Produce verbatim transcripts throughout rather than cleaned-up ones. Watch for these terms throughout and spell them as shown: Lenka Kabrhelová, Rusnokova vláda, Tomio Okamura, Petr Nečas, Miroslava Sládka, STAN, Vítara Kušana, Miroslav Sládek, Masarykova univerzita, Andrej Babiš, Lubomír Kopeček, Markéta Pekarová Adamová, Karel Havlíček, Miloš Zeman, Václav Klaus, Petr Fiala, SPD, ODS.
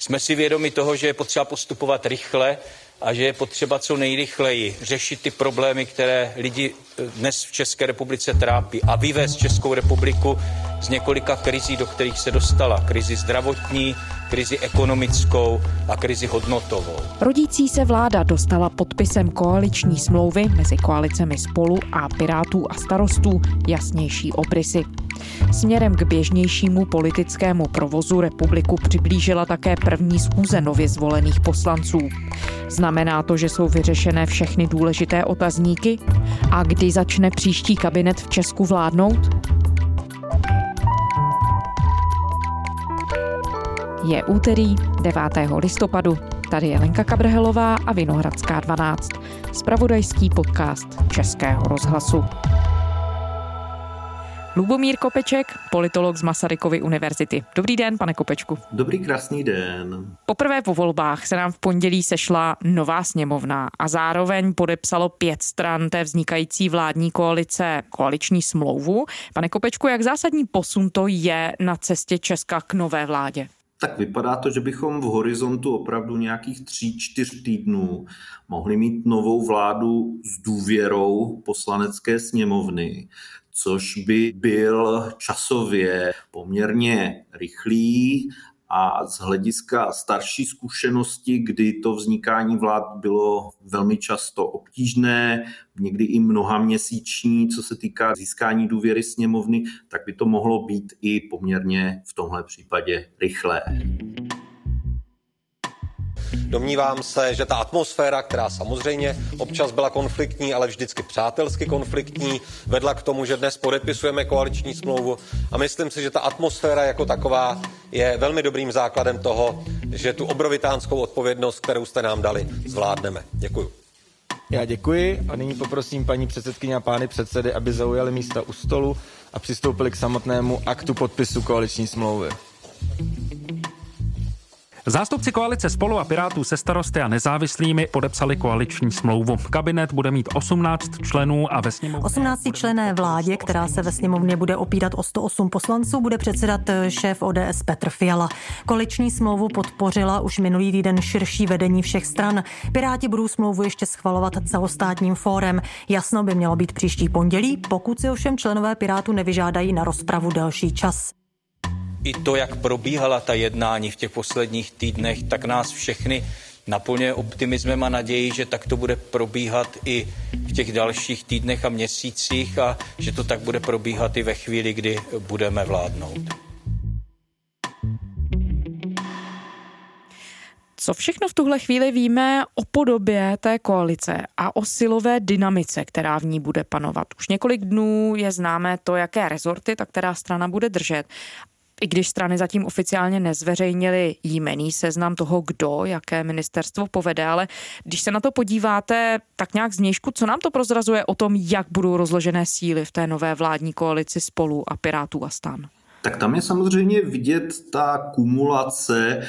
Jsme si vědomi toho, že je potřeba postupovat rychle a že je potřeba co nejrychleji řešit ty problémy, které lidi dnes v České republice trápí a vyvést Českou republiku z několika krizí, do kterých se dostala. Krizi zdravotní, krizi ekonomickou a krizi hodnotovou. Rodící se vláda dostala podpisem koaliční smlouvy mezi koalicemi Spolu a Pirátů a Starostů jasnější obrysy. Směrem k běžnějšímu politickému provozu republiku přiblížila také první schůze nově zvolených poslanců. Znamená to, že jsou vyřešené všechny důležité otazníky? A kdy začne příští kabinet v Česku vládnout? Je úterý devátého listopadu. Tady je Lenka Kabrhelová a Vinohradská dvanáct. Zpravodajský podcast Českého rozhlasu. Lubomír Kopeček, politolog z Masarykovy univerzity. Dobrý den, pane Kopečku. Dobrý, krásný den. Poprvé po volbách se nám v pondělí sešla nová sněmovna a zároveň podepsalo pět stran té vznikající vládní koalice koaliční smlouvu. Pane Kopečku, jak zásadní posun to je na cestě Česka k nové vládě? Tak vypadá to, že bychom v horizontu opravdu nějakých tří, čtyř týdnů mohli mít novou vládu s důvěrou poslanecké sněmovny, což by byl časově poměrně rychlý a z hlediska starší zkušenosti, kdy to vznikání vlád bylo velmi často obtížné, někdy i mnohaměsíční, co se týká získání důvěry sněmovny, tak by to mohlo být i poměrně v tomhle případě rychlé. Domnívám se, že ta atmosféra, která samozřejmě občas byla konfliktní, ale vždycky přátelsky konfliktní, vedla k tomu, že dnes podepisujeme koaliční smlouvu a myslím si, že ta atmosféra jako taková je velmi dobrým základem toho, že tu obrovitánskou odpovědnost, kterou jste nám dali, zvládneme. Děkuju. Já děkuji a nyní poprosím paní předsedkyně a pány předsedy, aby zaujali místa u stolu a přistoupili k samotnému aktu podpisu koaliční smlouvy. Zástupci koalice Spolu a Pirátů se Starosty a nezávislými podepsali koaliční smlouvu. Kabinet bude mít osmnáct členů a ve sněmovně... osmnácti členné vládě, která se ve sněmovně bude opírat o sto osm poslanců, bude předsedat šéf O D S Petr Fiala. Koaliční smlouvu podpořila už minulý týden širší vedení všech stran. Piráti budou smlouvu ještě schvalovat celostátním fórem. Jasno by mělo být příští pondělí, pokud si ovšem členové Pirátů nevyžádají na rozpravu delší čas. I to, jak probíhala ta jednání v těch posledních týdnech, tak nás všechny naplňuje optimismem a nadějí, že tak to bude probíhat i v těch dalších týdnech a měsících a že to tak bude probíhat i ve chvíli, kdy budeme vládnout. Co všechno v tuhle chvíli víme o podobě té koalice a o silové dynamice, která v ní bude panovat? Už několik dnů je známé to, jaké rezorty ta která strana bude držet. I když strany zatím oficiálně nezveřejnily jmenný seznam toho, kdo jaké ministerstvo povede, ale když se na to podíváte tak nějak zvnějšku, co nám to prozrazuje o tom, jak budou rozložené síly v té nové vládní koalici Spolu a Pirátů a STAN? Tak tam je samozřejmě vidět ta kumulace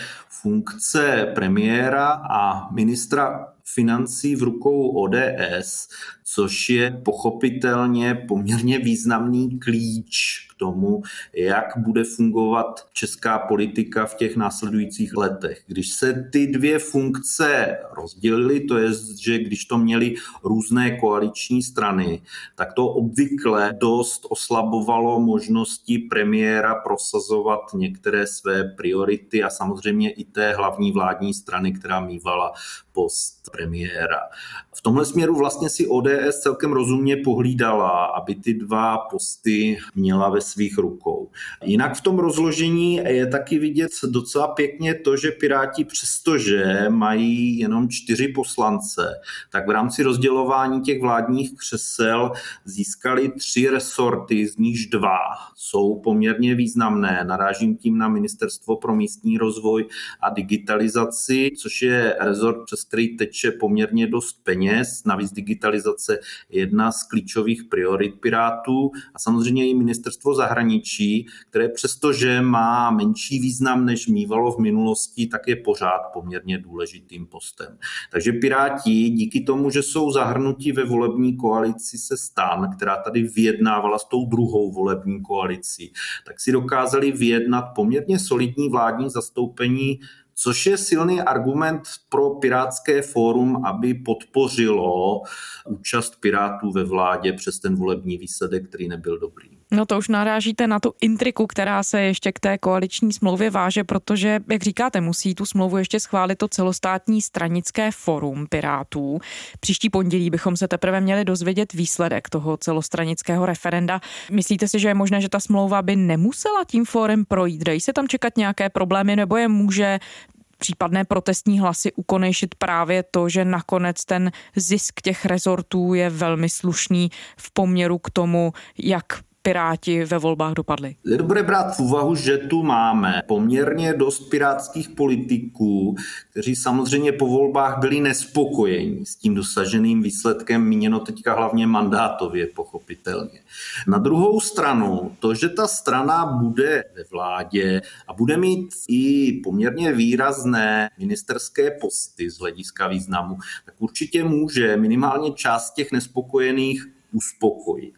funkce premiéra a ministra financí v rukou O D S, což je pochopitelně poměrně významný klíč k tomu, jak bude fungovat česká politika v těch následujících letech. Když se ty dvě funkce rozdělily, to je, že když to měly různé koaliční strany, tak to obvykle dost oslabovalo možnosti premiéra prosazovat některé své priority a samozřejmě i té hlavní vládní strany, která mívala post premiéra. V tomhle směru vlastně si O D S celkem rozumně pohlídala, aby ty dva posty měla ve svých rukou. Jinak v tom rozložení je taky vidět docela pěkně to, že Piráti, přestože mají jenom čtyři poslance, tak v rámci rozdělování těch vládních křesel získali tři resorty, z níž dva jsou poměrně významné. Narážím tím na Ministerstvo pro místní rozvoj a digitalizaci, což je resort, přes který teče poměrně dost peněz. Navíc digitalizace je jedna z klíčových priorit Pirátů a samozřejmě i Ministerstvo zahraničí, které přestože má menší význam, než mívalo v minulosti, tak je pořád poměrně důležitým postem. Takže Piráti díky tomu, že jsou zahrnuti ve volební koalici se STAN, která tady vyjednávala s tou druhou volební koalicí, tak si dokázali vyjednat poměrně solidní vládní zastoupení, což je silný argument pro Pirátské fórum, aby podpořilo účast Pirátů ve vládě přes ten volební výsledek, který nebyl dobrý. No to už narážíte na tu intriku, která se ještě k té koaliční smlouvě váže, protože, jak říkáte, musí tu smlouvu ještě schválit to celostátní stranické fórum Pirátů. Příští pondělí bychom se teprve měli dozvědět výsledek toho celostranického referenda. Myslíte si, že je možné, že ta smlouva by nemusela tím fórem projít? Dají se tam čekat nějaké problémy, nebo je může případné protestní hlasy ukonejšit právě to, že nakonec ten zisk těch rezortů je velmi slušný v poměru k tomu, jak Piráti ve volbách dopadli? Je dobré brát v úvahu, že tu máme poměrně dost pirátských politiků, kteří samozřejmě po volbách byli nespokojeni s tím dosaženým výsledkem, míněno teďka hlavně mandátově, pochopitelně. Na druhou stranu, to, že ta strana bude ve vládě a bude mít i poměrně výrazné ministerské posty z hlediska významu, tak určitě může minimálně část těch nespokojených uspokojit.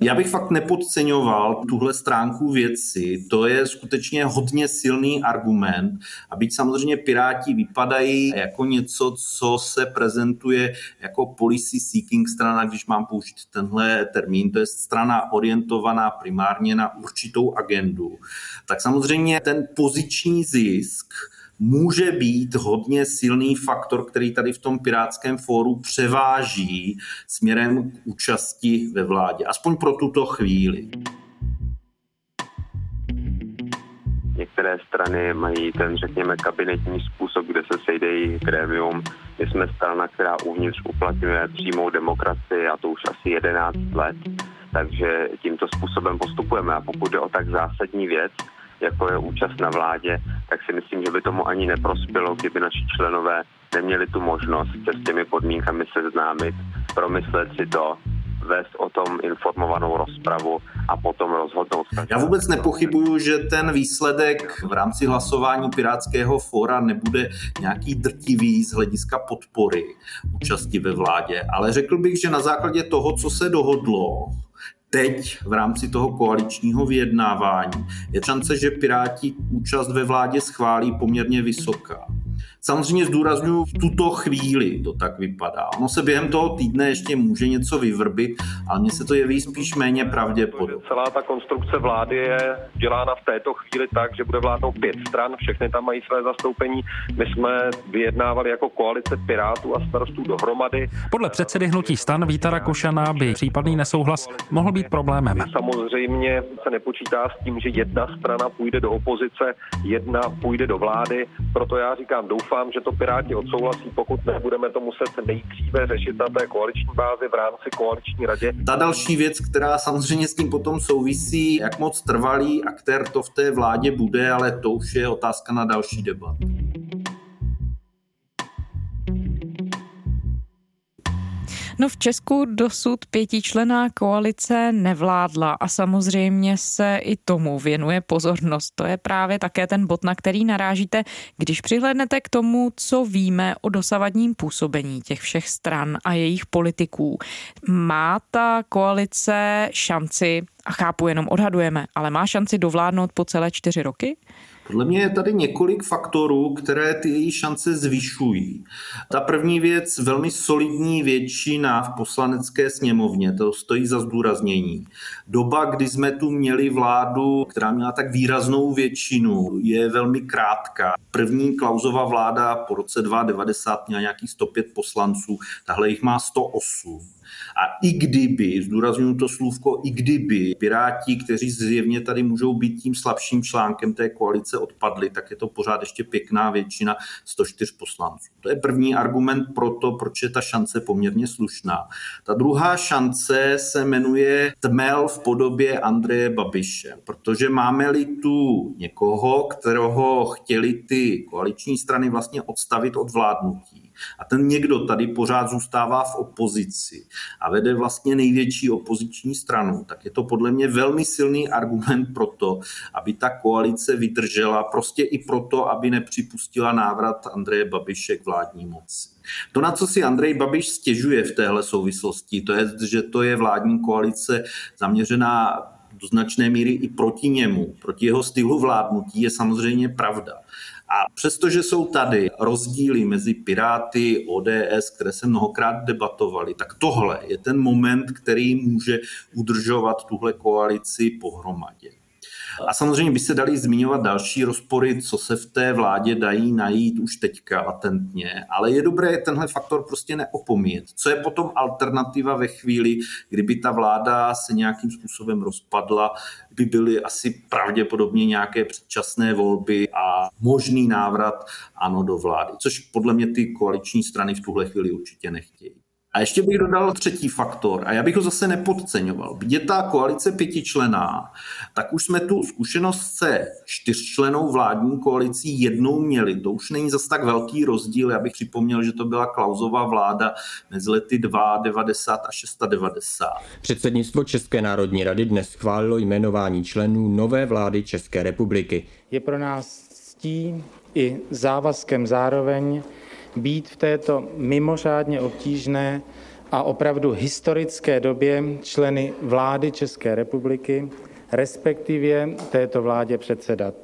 Já bych fakt nepodceňoval tuhle stránku věci, to je skutečně hodně silný argument a byť samozřejmě Piráti vypadají jako něco, co se prezentuje jako policy seeking strana, když mám použít tenhle termín, to je strana orientovaná primárně na určitou agendu, tak samozřejmě ten poziční zisk může být hodně silný faktor, který tady v tom Pirátském fóru převáží směrem k účasti ve vládě, aspoň pro tuto chvíli. Některé strany mají ten, řekněme, kabinetní způsob, kde se sejdejí grémium. My jsme strana, která uvnitř uplatňuje přímou demokracii a to už asi jedenáct let, takže tímto způsobem postupujeme a pokud je o tak zásadní věc, jako je účast na vládě, tak si myslím, že by tomu ani neprospělo, kdyby naši členové neměli tu možnost se s těmi podmínkami seznámit, promyslet si to, vést o tom informovanou rozpravu a potom rozhodnout. Já vůbec nepochybuju, že ten výsledek v rámci hlasování Pirátského fóra nebude nějaký drtivý z hlediska podpory účasti ve vládě, ale řekl bych, že na základě toho, co se dohodlo, teď v rámci toho koaličního vyjednávání je šance, že Piráti účast ve vládě schválí poměrně vysoká. Samozřejmě zdůraznuju, v tuto chvíli to tak vypadá. Ono se během toho týdne ještě může něco vyvrbit, ale mně se to jeví spíš méně pravděpodobně. Celá ta konstrukce vlády je dělána v této chvíli tak, že bude vládnout pět stran, všechny tam mají své zastoupení. My jsme vyjednávali jako koalice Pirátů a Starostů dohromady. Podle předsedy hnutí STAN Vítara Kušana by případný nesouhlas mohl být problémem. Samozřejmě se nepočítá s tím, že jedna strana půjde do opozice, jedna půjde do vlády, proto já říkám, doufám, že to Piráti odsouhlasí, pokud nebudeme to muset nejdříve řešit na té koaliční bázi v rámci koaliční radě. Ta další věc, která samozřejmě s tím potom souvisí, jak moc trvalý aktér to v té vládě bude, ale to už je otázka na další debat. No v Česku dosud pětičlenná koalice nevládla a samozřejmě se i tomu věnuje pozornost. To je právě také ten bod, na který narážíte, když přihlédnete k tomu, co víme o dosavadním působení těch všech stran a jejich politiků. Má ta koalice šanci, a chápu, jenom odhadujeme, ale má šanci dovládnout po celé čtyři roky? Podle mě je tady několik faktorů, které ty její šance zvyšují. Ta první věc, velmi solidní většina v Poslanecké sněmovně, to stojí za zdůraznění. Doba, kdy jsme tu měli vládu, která měla tak výraznou většinu, je velmi krátká. První Klausova vláda po roce devadesát dva měla nějakých sto pět poslanců, tahle jich má sto osm. A i kdyby, zdůrazňuji to slůvko, i kdyby Piráti, kteří zjevně tady můžou být tím slabším článkem té koalice, odpadli, tak je to pořád ještě pěkná většina sto čtyři poslanců. To je první argument pro to, proč je ta šance poměrně slušná. Ta druhá šance se jmenuje tmel v podobě Andreje Babiše, protože máme-li tu někoho, kterého chtěli ty koaliční strany vlastně odstavit od vládnutí, a ten někdo tady pořád zůstává v opozici a vede vlastně největší opoziční stranu, tak je to podle mě velmi silný argument pro to, aby ta koalice vydržela, prostě i proto, aby nepřipustila návrat Andreje Babiše k vládní moci. To, na co si Andrej Babiš stěžuje v téhle souvislosti, to je, že to je vládní koalice zaměřená do značné míry i proti němu, proti jeho stylu vládnutí, je samozřejmě pravda. A přestože jsou tady rozdíly mezi Piráty, O D S, které se mnohokrát debatovaly, tak tohle je ten moment, který může udržovat tuhle koalici pohromadě. A samozřejmě by se daly zmiňovat další rozpory, co se v té vládě dají najít už teďka latentně, ale je dobré tenhle faktor prostě neopomíjet. Co je potom alternativa ve chvíli, kdyby ta vláda se nějakým způsobem rozpadla, by byly asi pravděpodobně nějaké předčasné volby a možný návrat ANO do vlády, což podle mě ty koaliční strany v tuhle chvíli určitě nechtějí. A ještě bych dodal třetí faktor, a já bych ho zase nepodceňoval. Byť je ta koalice pětičlená, tak už jsme tu zkušenost se čtyřčlenou vládní koalicí jednou měli. To už není zas tak velký rozdíl. Já bych připomněl, že to byla Klausova vláda mezi lety dva devadesát a šest devadesát. Předsednictvo České národní rady dnes schválilo jmenování členů nové vlády České republiky. Je pro nás ctí i závazkem zároveň být v této mimořádně obtížné a opravdu historické době členy vlády České republiky, respektive této vládě předsedat.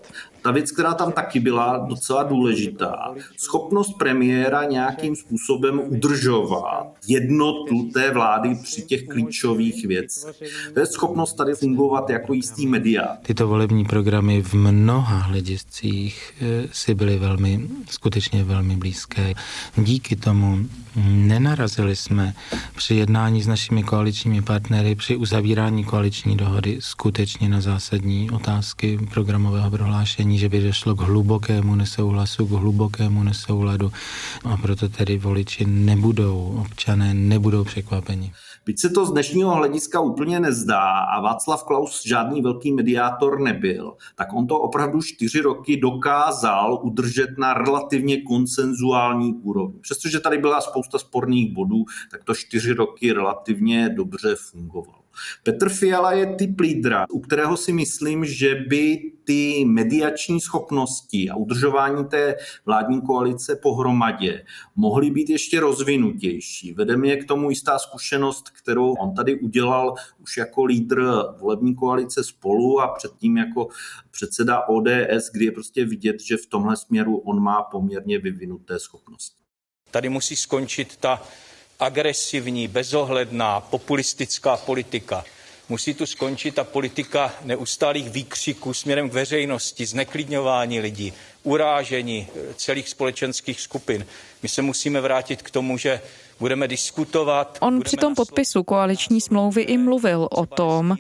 Ta věc, která tam taky byla docela důležitá, schopnost premiéra nějakým způsobem udržovat jednotu té vlády při těch klíčových věcech. To je schopnost tady fungovat jako jistý mediátor. Tyto volební programy v mnoha hlediscích si byly velmi, skutečně velmi blízké. Díky tomu nenarazili jsme při jednání s našimi koaličními partnery, při uzavírání koaliční dohody skutečně na zásadní otázky programového prohlášení, že by došlo k hlubokému nesouhlasu, k hlubokému nesouladu, a proto tedy voliči nebudou, občané nebudou překvapeni. Byť se to z dnešního hlediska úplně nezdá a Václav Klaus žádný velký mediátor nebyl, tak on to opravdu čtyři roky dokázal udržet na relativně konsenzuální úrovni. Přestože tady byla spousta sporných bodů, tak to čtyři roky relativně dobře fungovalo. Petr Fiala je typ lídra, u kterého si myslím, že by ty mediační schopnosti a udržování té vládní koalice pohromadě mohly být ještě rozvinutější. Vede mě k tomu jistá zkušenost, kterou on tady udělal už jako lídr volební koalice Spolu a předtím jako předseda O D S, kdy je prostě vidět, že v tomhle směru on má poměrně vyvinuté schopnosti. Tady musí skončit ta agresivní, bezohledná, populistická politika. Musí tu skončit ta politika neustálých výkřiků směrem k veřejnosti, zneklidňování lidí, urážení celých společenských skupin. My se musíme vrátit k tomu, že budeme diskutovat. On budeme při tom podpisu koaliční smlouvy i mluvil o tom,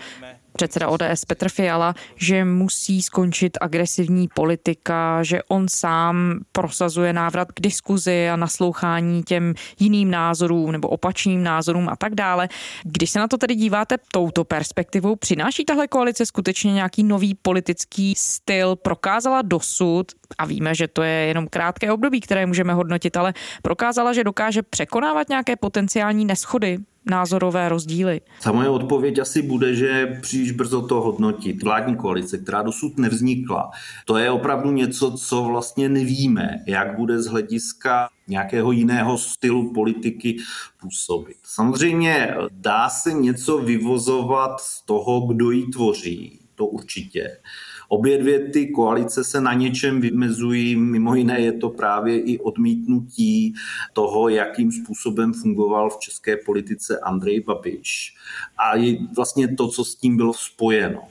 předseda O D S Petr Fiala, že musí skončit agresivní politika, že on sám prosazuje návrat k diskuzi a naslouchání těm jiným názorům nebo opačným názorům a tak dále. Když se na to tedy díváte touto perspektivou, přináší tahle koalice skutečně nějaký nový politický styl? Prokázala dosud, a víme, že to je jenom krátké období, které můžeme hodnotit, ale prokázala, že dokáže překonávat nějaké potenciální neshody, názorové rozdíly? Ta moje odpověď asi bude, že příliš brzo to hodnotit. Vládní koalice, která dosud nevznikla, to je opravdu něco, co vlastně nevíme, jak bude z hlediska nějakého jiného stylu politiky působit. Samozřejmě dá se něco vyvozovat z toho, kdo ji tvoří, to určitě. Obě dvě ty koalice se na něčem vymezují, mimo jiné je to právě i odmítnutí toho, jakým způsobem fungoval v české politice Andrej Babiš. A je vlastně to, co s tím bylo spojeno.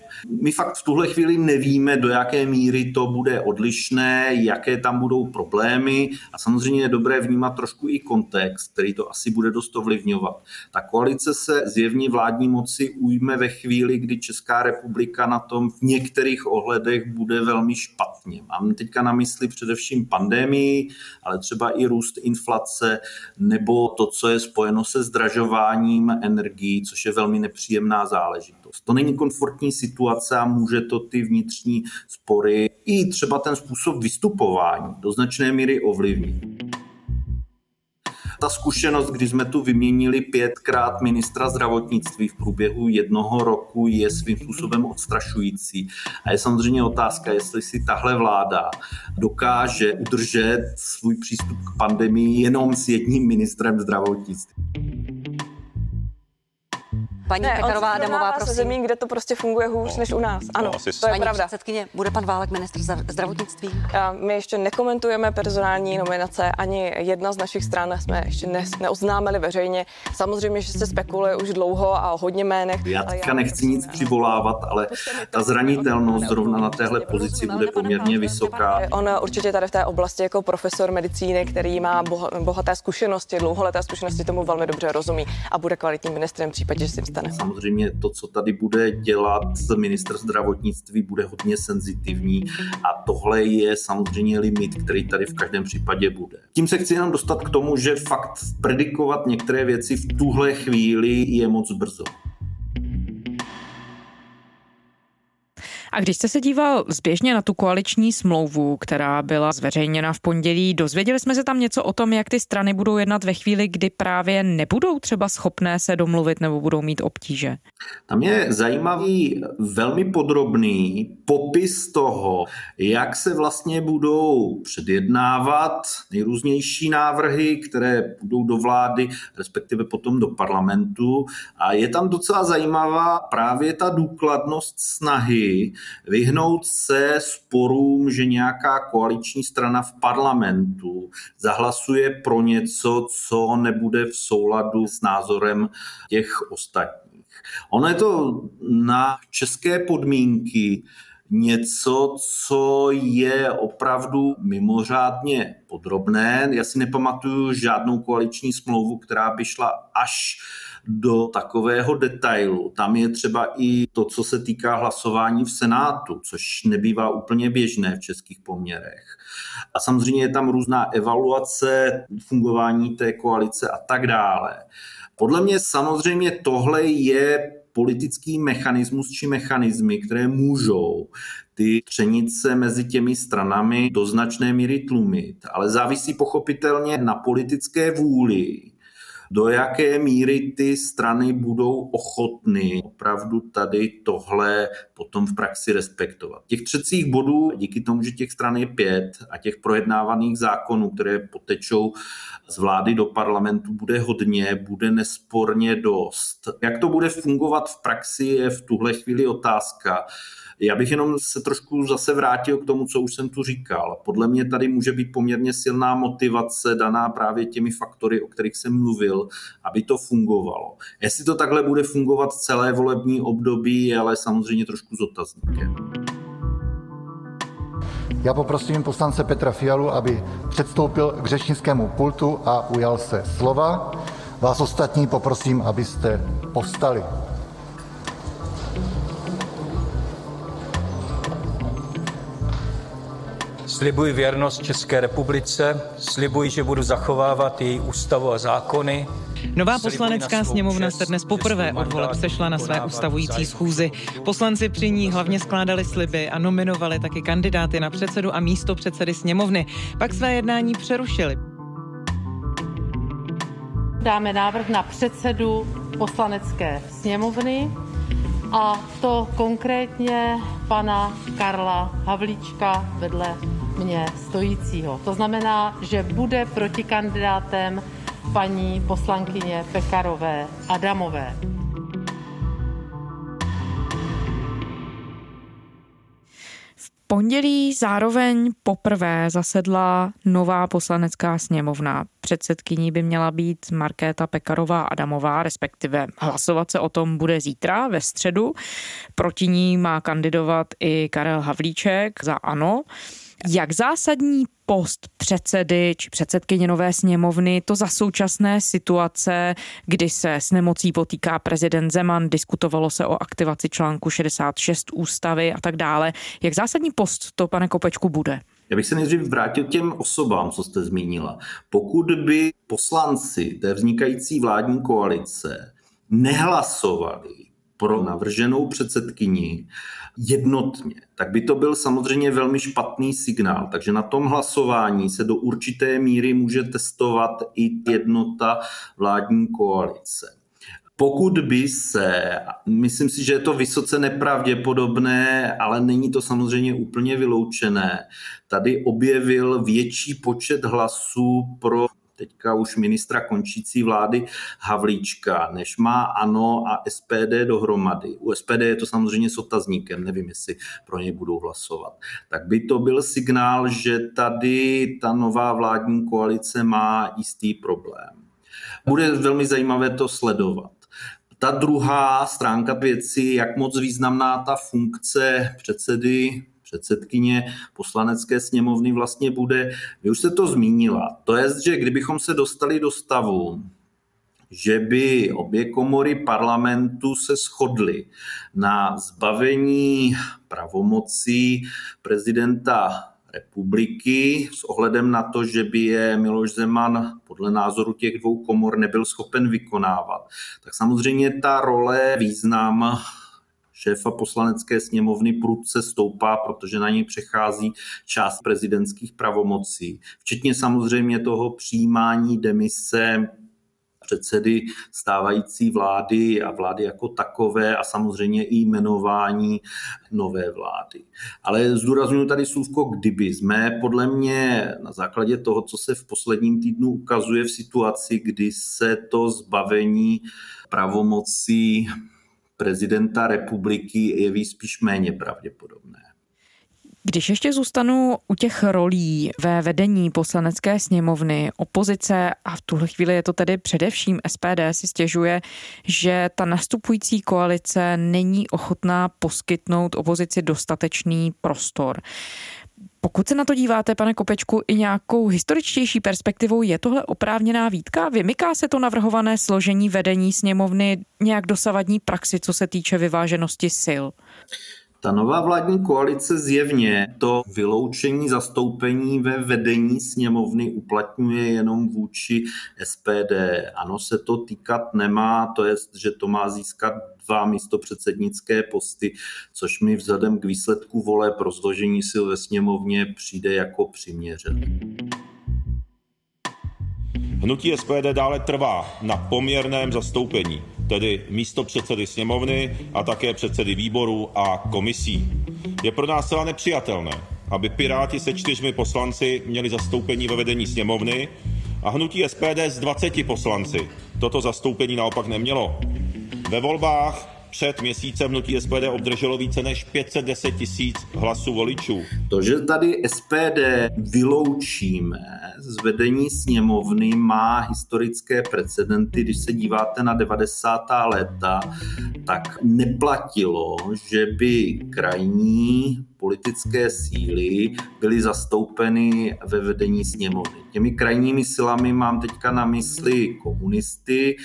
My fakt v tuhle chvíli nevíme, do jaké míry to bude odlišné, jaké tam budou problémy a samozřejmě je dobré vnímat trošku i kontext, který to asi bude dost ovlivňovat. Ta koalice se zjevně vládní moci ujme ve chvíli, kdy Česká republika na tom v některých ohledech bude velmi špatně. Mám teďka na mysli především pandemii, ale třeba i růst inflace nebo to, co je spojeno se zdražováním energií, což je velmi nepříjemná záležitost. To není komfortní situace a může to ty vnitřní spory i třeba ten způsob vystupování do značné míry ovlivnit. Ta zkušenost, kdy jsme tu vyměnili pětkrát ministra zdravotnictví v průběhu jednoho roku, je svým způsobem odstrašující. A je samozřejmě otázka, jestli si tahle vláda dokáže udržet svůj přístup k pandemii jenom s jedním ministrem zdravotnictví. Paní ne, Pekarová Adamová, prosím. Ne, zemí, kde to prostě funguje hůř no, než u nás. Ano, no, to je paní pravda. Paní předsedkyně, bude pan Válek ministr zdravotnictví? A my ještě nekomentujeme personální nominace, ani jedna z našich stran jsme ještě ne, neoznámili veřejně. Samozřejmě, že se spekuluje už dlouho a o hodně jménech. Já teďka nechci nic přivolávat, ale ta zranitelnost zrovna na téhle pozici bude poměrně vysoká. On určitě tady v té oblasti jako profesor medicíny, který má bohaté zkušenosti, dlouholeté zkušenosti, tomu velmi dobře rozumí a bude kvalitním ministrem v případě, že se jim stane. Samozřejmě to, co tady bude dělat ministr zdravotnictví, bude hodně senzitivní a tohle je samozřejmě limit, který tady v každém případě bude. Tím se chci jenom dostat k tomu, že fakt predikovat některé věci v tuhle chvíli je moc brzo. A když jste se díval zběžně na tu koaliční smlouvu, která byla zveřejněna v pondělí, dozvěděli jsme se tam něco o tom, jak ty strany budou jednat ve chvíli, kdy právě nebudou třeba schopné se domluvit nebo budou mít obtíže? Tam je zajímavý, velmi podrobný popis toho, jak se vlastně budou předjednávat nejrůznější návrhy, které budou do vlády, respektive potom do parlamentu. A je tam docela zajímavá právě ta důkladnost snahy vyhnout se sporům, že nějaká koaliční strana v parlamentu zahlasuje pro něco, co nebude v souladu s názorem těch ostatních. Ono je to na české podmínky něco, co je opravdu mimořádně podrobné. Já si nepamatuju žádnou koaliční smlouvu, která by šla až do takového detailu. Tam je třeba i to, co se týká hlasování v Senátu, což nebývá úplně běžné v českých poměrech. A samozřejmě je tam různá evaluace fungování té koalice a tak dále. Podle mě samozřejmě tohle je politický mechanismus či mechanismy, které můžou ty třenice mezi těmi stranami do značné míry tlumit, ale závisí pochopitelně na politické vůli, do jaké míry ty strany budou ochotny opravdu tady tohle potom v praxi respektovat. Těch třecích bodů, díky tomu, že těch stran je pět a těch projednávaných zákonů, které potečou z vlády do parlamentu, bude hodně, bude nesporně dost. Jak to bude fungovat v praxi, je v tuhle chvíli otázka. Já bych jenom se trošku zase vrátil k tomu, co už jsem tu říkal. Podle mě tady může být poměrně silná motivace daná právě těmi faktory, o kterých jsem mluvil, aby to fungovalo. Jestli to takhle bude fungovat celé volební období, je ale samozřejmě trošku s otazníkem. Já poprosím poslance Petra Fialu, aby předstoupil k řečnickému pultu a ujal se slova. Vás ostatní poprosím, abyste povstali. Slibuji věrnost České republice, slibuji, že budu zachovávat její ústavu a zákony. Nová poslanecká sněmovna se dnes poprvé od voleb sešla na své ustavující schůzi. Poslanci při ní hlavně skládali sliby a nominovali taky kandidáty na předsedu a místopředsedy sněmovny. Pak své jednání přerušili. Dáme návrh na předsedu poslanecké sněmovny, a to konkrétně pana Karla Havlíčka vedle mě stojícího. To znamená, že bude protikandidátem paní poslankyně Pekarové Adamové. Pondělí zároveň poprvé zasedla nová poslanecká sněmovna. Předsedkyní by měla být Markéta Pekarová Adamová, respektive hlasovat se o tom bude zítra ve středu. Proti ní má kandidovat i Karel Havlíček za ANO. Jak zásadní post předsedy či předsedkyně nové sněmovny to za současné situace, kdy se s nemocí potýká prezident Zeman, diskutovalo se o aktivaci článku šedesát šest ústavy a tak dále. Jak zásadní post to, pane Kopečku, bude? Já bych se nejdřív vrátil k těm osobám, co jste zmínila. Pokud by poslanci té vznikající vládní koalice nehlasovali pro navrženou předsedkyni jednotně, tak by to byl samozřejmě velmi špatný signál. Takže na tom hlasování se do určité míry může testovat i jednota vládní koalice. Pokud by se, myslím si, že je to vysoce nepravděpodobné, ale není to samozřejmě úplně vyloučené, tady objevil větší počet hlasů pro teďka už ministra končící vlády Havlíčka, než má ANO a S P D dohromady. U S P D je to samozřejmě s otazníkem, nevím, jestli pro něj budou hlasovat. Tak by to byl signál, že tady ta nová vládní koalice má jistý problém. Bude velmi zajímavé to sledovat. Ta druhá stránka věci, jak moc významná ta funkce předsedy, předsedkyně poslanecké sněmovny vlastně bude. Vy už jste to zmínila. To je, že kdybychom se dostali do stavu, že by obě komory parlamentu se shodly na zbavení pravomocí prezidenta republiky s ohledem na to, že by je Miloš Zeman podle názoru těch dvou komor nebyl schopen vykonávat, tak samozřejmě ta role, význam šéfa poslanecké sněmovny prudce stoupá, protože na něj přechází část prezidentských pravomocí, včetně samozřejmě toho přijímání demise předsedy stávající vlády a vlády jako takové a samozřejmě i jmenování nové vlády. Ale zdůraznuju tady slůvko kdyby. Jsme podle mě na základě toho, co se v posledním týdnu ukazuje v situaci, kdy se to zbavení pravomocí prezidenta republiky jeví spíš méně pravděpodobné. Když ještě zůstanu u těch rolí ve vedení poslanecké sněmovny, opozice, a v tuhle chvíli je to tedy především S P D, si stěžuje, že ta nastupující koalice není ochotná poskytnout opozici dostatečný prostor. Pokud se na to díváte, pane Kopečku, i nějakou historičtější perspektivou, je tohle oprávněná výtka? Vymyká se to navrhované složení vedení sněmovny nějak dosavadní praxi, co se týče vyváženosti sil? Ta nová vládní koalice zjevně to vyloučení zastoupení ve vedení sněmovny uplatňuje jenom vůči S P D. Ano, se to týkat nemá, to je, že to má získat dva místopředsednické posty, což mi vzhledem k výsledku voleb pro složení sil ve sněmovně přijde jako přiměřené. Hnutí S P D dále trvá na poměrném zastoupení, tedy místopředsedy sněmovny a také předsedy výborů a komisí. Je pro nás zcela nepřijatelné, aby Piráti se čtyřmi poslanci měli zastoupení ve vedení sněmovny a hnutí S P D s dvaceti poslanci toto zastoupení naopak nemělo. Ve volbách před měsícem hnutí S P D obdrželo více než pět set deset tisíc hlasů voličů. To, že tady S P D vyloučíme z vedení sněmovny, má historické precedenty. Když se díváte na devadesátá léta, tak neplatilo, že by krajní politické síly byly zastoupeny ve vedení sněmovny. Těmi krajními silami mám teďka na mysli komunisty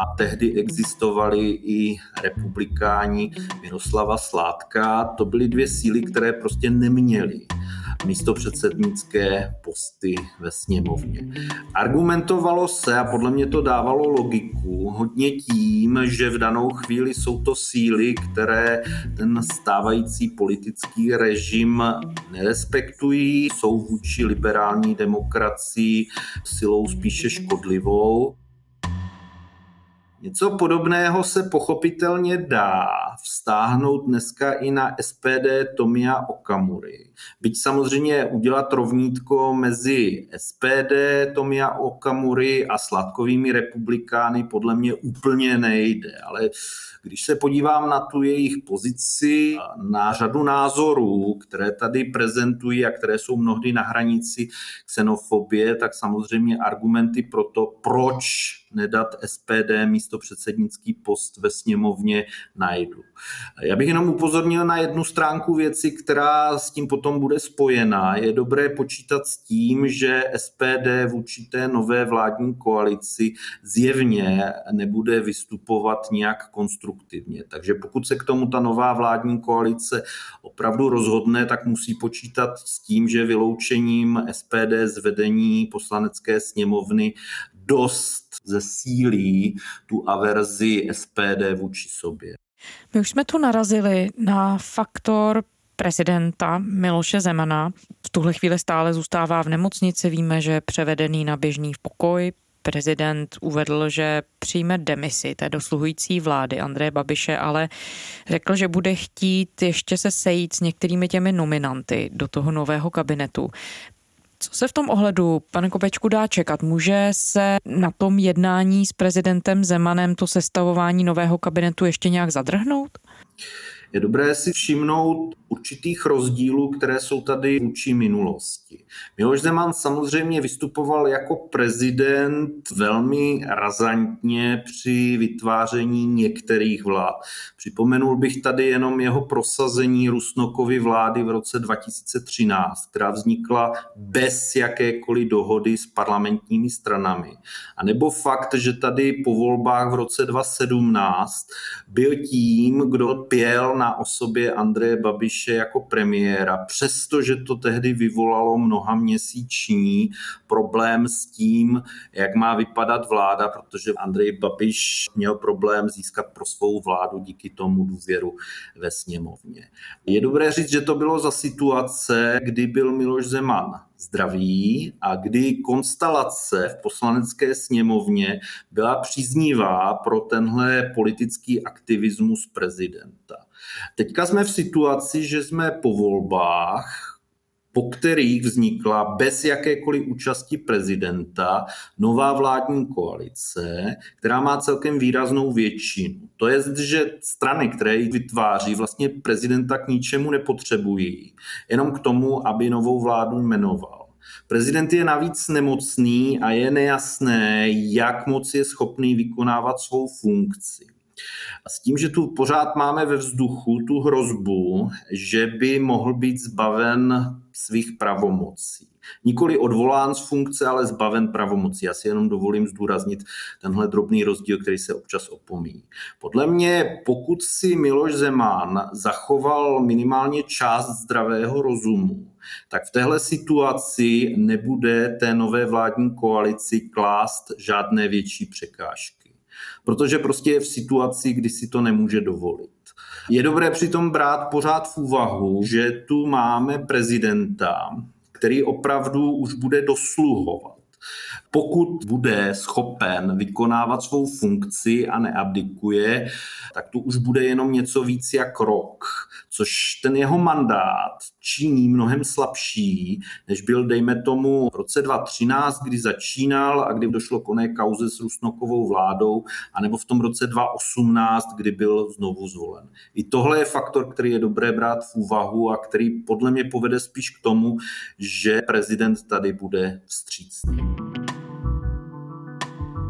a tehdy existovali i republikáni Miroslava Sládka. To byly dvě síly, které prostě neměly místopředsednické posty ve sněmovně. Argumentovalo se, a podle mě to dávalo logiku, hodně tím, že v danou chvíli jsou to síly, které ten stávající politický režim nerespektují, jsou vůči liberální demokracii silou spíše škodlivou. Něco podobného se pochopitelně dá vztáhnout dneska i na S P D Tomia Okamury. Byť samozřejmě udělat rovnítko mezi S P D Tomia Okamury a Sládkovými republikány podle mě úplně nejde. Ale když se podívám na tu jejich pozici, na řadu názorů, které tady prezentují a které jsou mnohdy na hranici xenofobie, tak samozřejmě argumenty pro to, proč nedat S P D místopředsednický post ve sněmovně, najdu. Já bych jenom upozornil na jednu stránku věci, která s tím potom bude spojená. Je dobré počítat s tím, že S P D v určité nové vládní koalici zjevně nebude vystupovat nějak konstruktivně. Takže pokud se k tomu ta nová vládní koalice opravdu rozhodne, tak musí počítat s tím, že vyloučením S P D z vedení poslanecké sněmovny dost zesílí tu averzi S P D vůči sobě. My už jsme tu narazili na faktor prezidenta Miloše Zemana. V tuhle chvíli stále zůstává v nemocnici, víme, že je převedený na běžný pokoj. Prezident uvedl, že přijme demisi té dosluhující vlády Andreje Babiše, ale řekl, že bude chtít ještě se sejít s některými těmi nominanty do toho nového kabinetu. Co se v tom ohledu, pane Kopečku, dá čekat? Může se na tom jednání s prezidentem Zemanem to sestavování nového kabinetu ještě nějak zadrhnout? Je dobré si všimnout určitých rozdílů, které jsou tady vůči minulosti. Miloš Zeman samozřejmě vystupoval jako prezident velmi razantně při vytváření některých vlád. Připomenul bych tady jenom jeho prosazení Rusnokovy vlády v roce dva tisíce třináct, která vznikla bez jakékoliv dohody s parlamentními stranami. A nebo fakt, že tady po volbách v roce dva tisíce sedmnáct byl tím, kdo pěl na osobě Andreje Babiše jako premiéra, přestože to tehdy vyvolalo mnoha měsíční problém s tím, jak má vypadat vláda, protože Andrej Babiš měl problém získat pro svou vládu díky tomu důvěru ve sněmovně. Je dobré říct, že to bylo za situace, kdy byl Miloš Zeman zdravý a kdy konstelace v poslanecké sněmovně byla příznivá pro tenhle politický aktivismus prezidenta. Teďka jsme v situaci, že jsme po volbách, po kterých vznikla bez jakékoliv účasti prezidenta nová vládní koalice, která má celkem výraznou většinu. To je, že strany, které ji vytváří, vlastně prezidenta k ničemu nepotřebují, jenom k tomu, aby novou vládu jmenoval. Prezident je navíc nemocný a je nejasné, jak moc je schopný vykonávat svou funkci. A s tím, že tu pořád máme ve vzduchu tu hrozbu, že by mohl být zbaven svých pravomocí. Nikoli odvolán z funkce, ale zbaven pravomocí. Já si jenom dovolím zdůraznit tenhle drobný rozdíl, který se občas opomíjí. Podle mě, pokud si Miloš Zeman zachoval minimálně část zdravého rozumu, tak v téhle situaci nebude té nové vládní koalici klást žádné větší překážky. Protože prostě je v situaci, kdy si to nemůže dovolit. Je dobré přitom brát pořád v úvahu, že tu máme prezidenta, který opravdu už bude dosluhovat. Pokud bude schopen vykonávat svou funkci a neabdikuje, tak tu už bude jenom něco víc jak rok, což ten jeho mandát činí mnohem slabší, než byl, dejme tomu, v roce dva tisíce třináct, kdy začínal a kdy došlo k oné kauze s Rusnokovou vládou, anebo v tom roce dva tisíce osmnáct, kdy byl znovu zvolen. I tohle je faktor, který je dobré brát v úvahu a který podle mě povede spíš k tomu, že prezident tady bude vstřícný.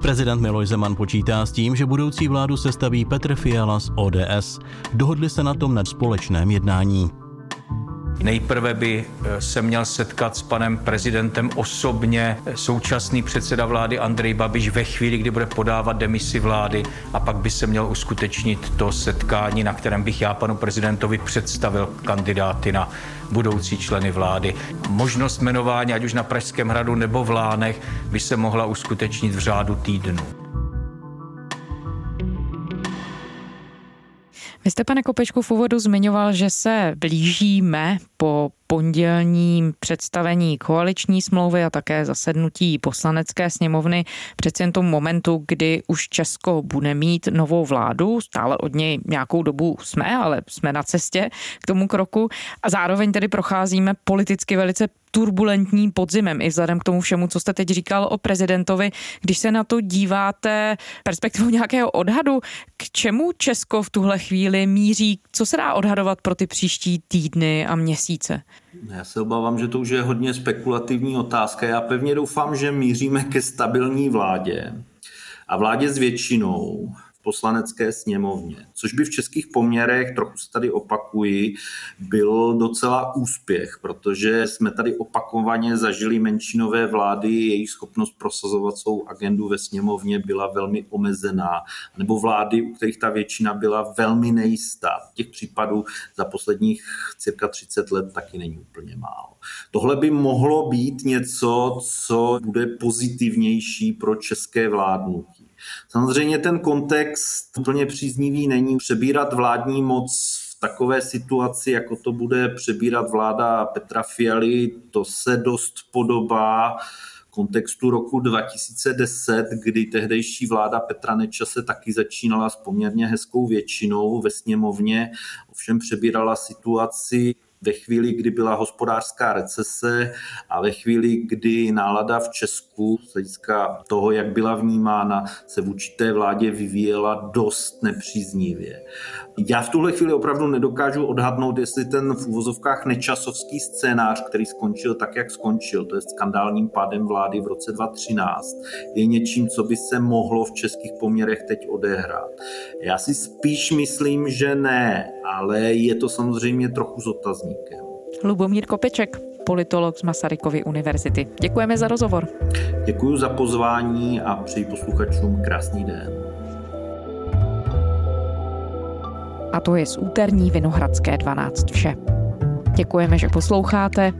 Prezident Miloš Zeman počítá s tím, že budoucí vládu sestaví Petr Fiala z O D S. Dohodli se na tom na společném jednání. Nejprve by se měl setkat s panem prezidentem osobně současný předseda vlády Andrej Babiš ve chvíli, kdy bude podávat demisi vlády, a pak by se mělo uskutečnit to setkání, na kterém bych já panu prezidentovi představil kandidáty na budoucí členy vlády. Možnost jmenování, ať už na Pražském hradu nebo v Lánech, by se mohla uskutečnit v řádu týdnů. Vy jste, pane Kopečku, v úvodu zmiňoval, že se blížíme po pondělním představení koaliční smlouvy a také zasednutí poslanecké sněmovny přeci jen tomu momentu, kdy už Česko bude mít novou vládu. Stále od něj nějakou dobu jsme, ale jsme na cestě k tomu kroku. A zároveň tedy procházíme politicky velice turbulentním podzimem i vzhledem k tomu všemu, co jste teď říkal o prezidentovi. Když se na to díváte perspektivou nějakého odhadu, k čemu Česko v tuhle chvíli míří, co se dá odhadovat pro ty příští týdny a měsíce? Já se obávám, že to už je hodně spekulativní otázka. Já pevně doufám, že míříme ke stabilní vládě a vládě s většinou v poslanecké sněmovně, což by v českých poměrech, trochu se tady opakuji, byl docela úspěch, protože jsme tady opakovaně zažili menšinové vlády, jejich schopnost prosazovat svou agendu ve sněmovně byla velmi omezená, nebo vlády, u kterých ta většina byla velmi nejistá. Těch případů za posledních cirka třicet let taky není úplně málo. Tohle by mohlo být něco, co bude pozitivnější pro české vládnutí. Samozřejmě ten kontext úplně příznivý není. Přebírat vládní moc v takové situaci, jako to bude přebírat vláda Petra Fialy, to se dost podobá kontextu roku dva tisíce deset, kdy tehdejší vláda Petra Nečase taky začínala s poměrně hezkou většinou ve sněmovně, ovšem přebírala situaci, ve chvíli, kdy byla hospodářská recese a ve chvíli, kdy nálada v Česku, z hlediska toho, jak byla vnímána, se vůči té vládě vyvíjela dost nepříznivě. Já v tuhle chvíli opravdu nedokážu odhadnout, jestli ten v uvozovkách nečasovský scénář, který skončil tak, jak skončil, to je skandálním pádem vlády v roce dva tisíce třináct, je něčím, co by se mohlo v českých poměrech teď odehrát. Já si spíš myslím, že ne, ale je to samozřejmě trochu s otazníkem. Lubomír Kopeček, politolog z Masarykovy univerzity. Děkujeme za rozhovor. Děkuji za pozvání a přeji posluchačům krásný den. A to je z úterní Vinohradské dvanáct vše. Děkujeme, že posloucháte.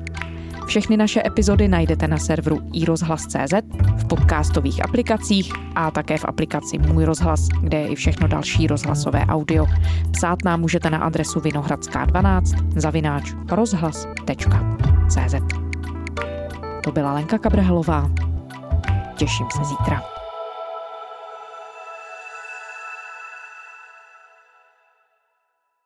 Všechny naše epizody najdete na serveru i rozhlas tečka cé zet, v podcastových aplikacích a také v aplikaci Můj rozhlas, kde je i všechno další rozhlasové audio. Psát nám můžete na adresu vinohradská dvanáct zavináč rozhlas tečka cé zet. To byla Lenka Kabrhelová. Těším se zítra.